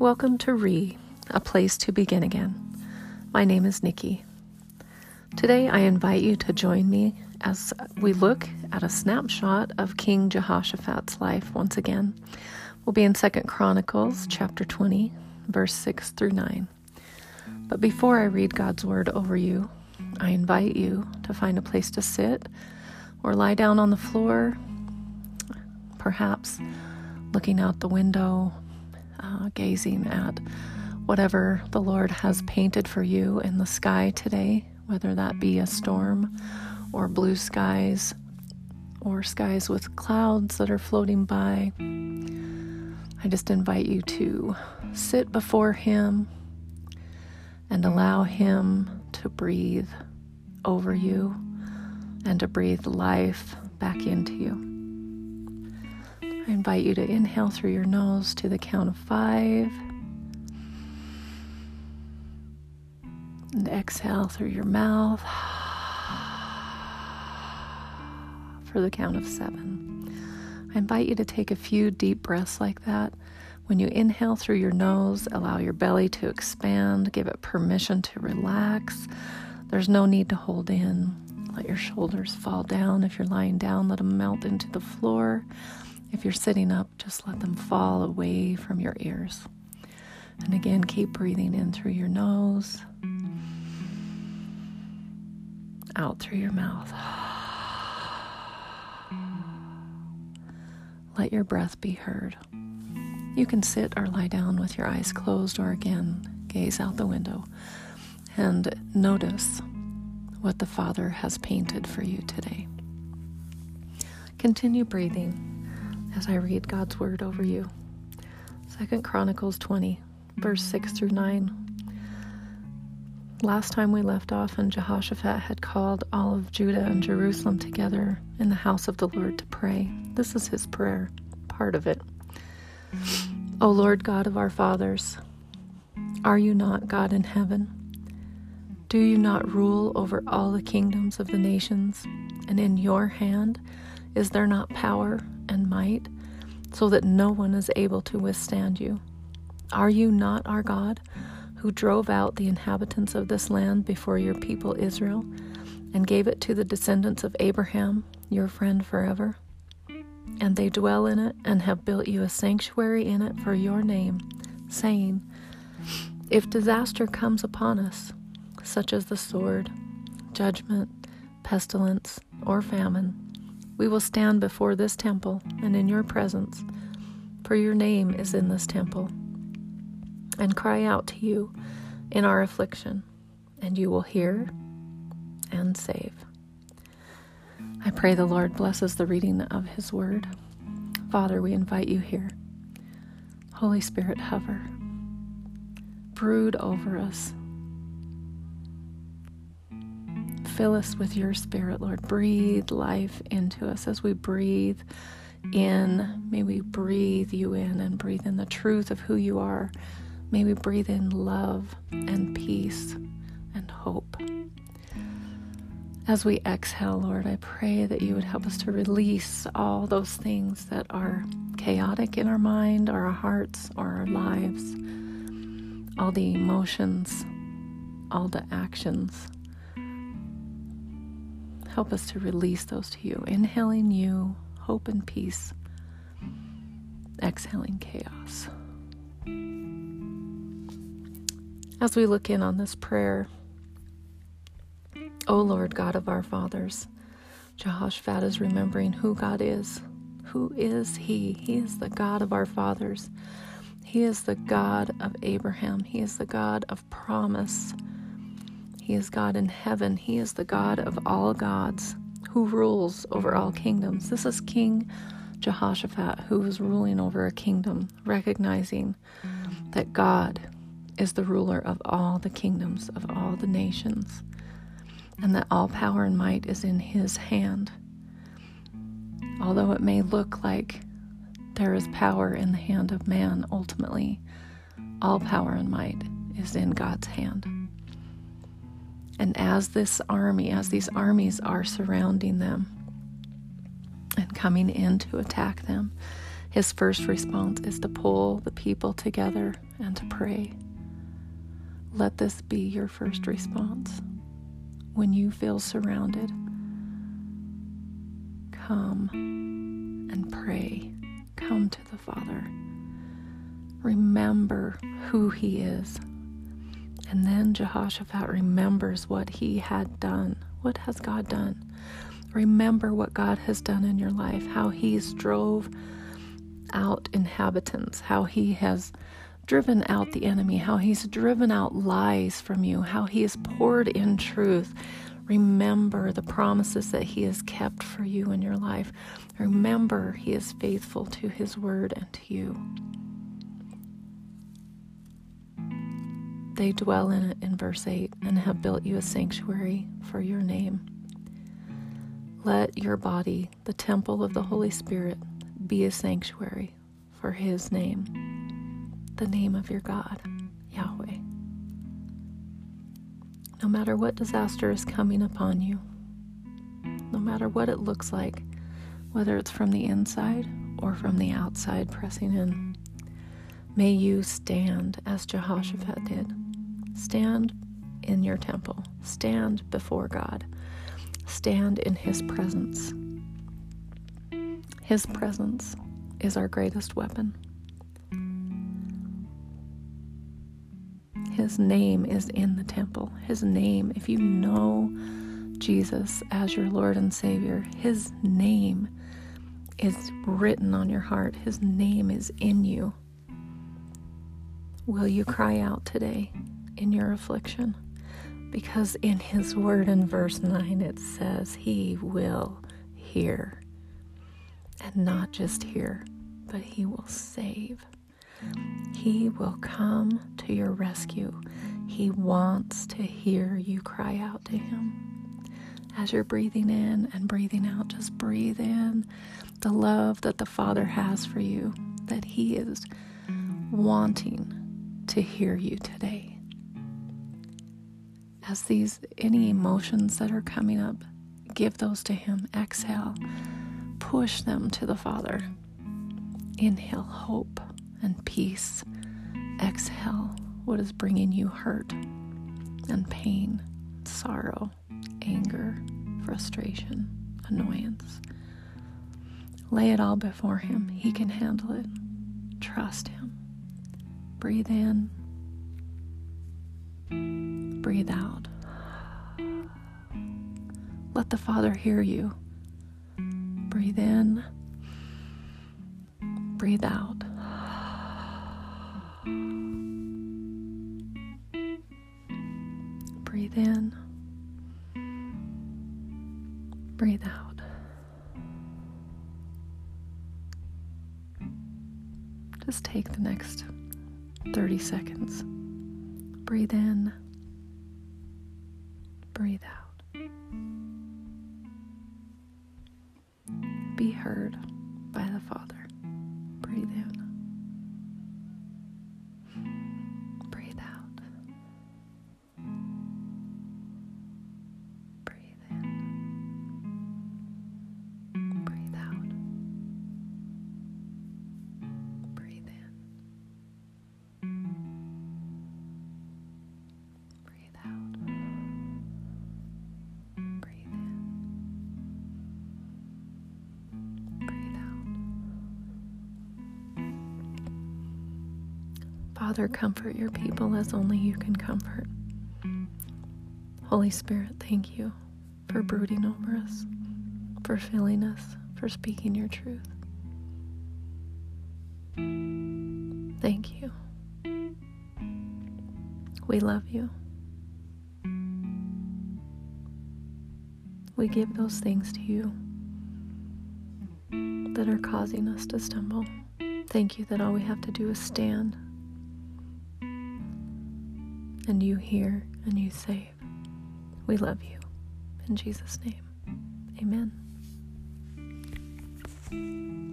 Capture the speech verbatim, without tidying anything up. Welcome to Re, a place to begin again. My name is Nikki. Today I invite you to join me as we look at a snapshot of King Jehoshaphat's life once again. We'll be in Second Chronicles chapter twenty, verse six through nine. But before I read God's word over you, I invite you to find a place to sit or lie down on the floor, perhaps looking out the window, Uh, gazing at whatever the Lord has painted for you in the sky today, whether that be a storm or blue skies or skies with clouds that are floating by. I just invite you to sit before Him and allow Him to breathe over you and to breathe life back into you. I invite you to inhale through your nose to the count of five, and exhale through your mouth for the count of seven. I invite you to take a few deep breaths like that. When you inhale through your nose, allow your belly to expand, give it permission to relax. There's no need to hold in. Let your shoulders fall down. If you're lying down, let them melt into the floor. If you're sitting up, just let them fall away from your ears. And again, keep breathing in through your nose, out through your mouth. Let your breath be heard. You can sit or lie down with your eyes closed, or again, gaze out the window and notice what the Father has painted for you today. Continue breathing as I read God's word over you. Second Chronicles twenty, verse six through nine. Last time we left off, and Jehoshaphat had called all of Judah and Jerusalem together in the house of the Lord to pray. This is his prayer, part of it. O Lord God of our fathers, are you not God in heaven? Do you not rule over all the kingdoms of the nations? And in your hand is there not power and might, so that no one is able to withstand you? Are you not our God, who drove out the inhabitants of this land before your people Israel, and gave it to the descendants of Abraham, your friend forever? And they dwell in it, and have built you a sanctuary in it for your name, saying, if disaster comes upon us, such as the sword, judgment, pestilence, or famine, we will stand before this temple and in your presence, for your name is in this temple, and cry out to you in our affliction, and you will hear and save. I pray the Lord blesses the reading of his word. Father, we invite you here. Holy Spirit, hover. Brood over us. Fill us with your spirit, Lord. Breathe life into us as we breathe in. May we breathe you in and breathe in the truth of who you are. May we breathe in love and peace and hope. As we exhale, Lord, I pray that you would help us to release all those things that are chaotic in our mind or our hearts or our lives, all the emotions, all the actions. Help us to release those to you. Inhaling you, hope and peace. Exhaling chaos. As we look in on this prayer, O Lord God of our fathers, Jehoshaphat is remembering who God is. Who is He? He is the God of our fathers. He is the God of Abraham. He is the God of promise. He is God in heaven. He is the God of all gods, who rules over all kingdoms. This is King Jehoshaphat, who was ruling over a kingdom, recognizing that God is the ruler of all the kingdoms, of all the nations, and that all power and might is in his hand. Although it may look like there is power in the hand of man, ultimately, all power and might is in God's hand. And as this army, as these armies are surrounding them and coming in to attack them, his first response is to pull the people together and to pray. Let this be your first response. When you feel surrounded, come and pray. Come to the Father. Remember who He is. And then Jehoshaphat remembers what he had done. What has God done? Remember what God has done in your life, how He's drove out inhabitants, how He has driven out the enemy, how He's driven out lies from you, how He has poured in truth. Remember the promises that He has kept for you in your life. Remember He is faithful to His word and to you. They dwell in it, in verse eight, and have built you a sanctuary for your name. Let your body, the temple of the Holy Spirit, be a sanctuary for His name, the name of your God, Yahweh. No matter what disaster is coming upon you, no matter what it looks like, whether it's from the inside or from the outside pressing in, may you stand as Jehoshaphat did. Stand in your temple. Stand before God. Stand in His presence. His presence is our greatest weapon. His name is in the temple. His name, if you know Jesus as your Lord and Savior, His name is written on your heart. His name is in you. Will you cry out today in your affliction? Because in His word in verse nine it says He will hear. And not just hear, but He will save. He will come to your rescue. He wants to hear you cry out to Him. As you're breathing in and breathing out, just breathe in the love that the Father has for you, that He is wanting to hear you today. As these, any emotions that are coming up, give those to Him. Exhale, push them to the Father. Inhale hope and peace. Exhale what is bringing you hurt and pain, sorrow, anger, frustration, annoyance. Lay it all before Him. He can handle it. Trust Him. Breathe in, breathe out. Let the Father hear you. Breathe in, breathe out. Breathe in, breathe out. Just take the next thirty seconds. Breathe in. Breathe out. Be heard by the Father. Breathe in. Breathe out. Breathe in. Breathe out. Breathe in. Father, comfort your people as only you can comfort. Holy Spirit, thank you for brooding over us, for filling us, for speaking your truth. Thank you. We love you. We give those things to you that are causing us to stumble. Thank you that all we have to do is stand. And you hear and you save. We love you. In Jesus' name, amen.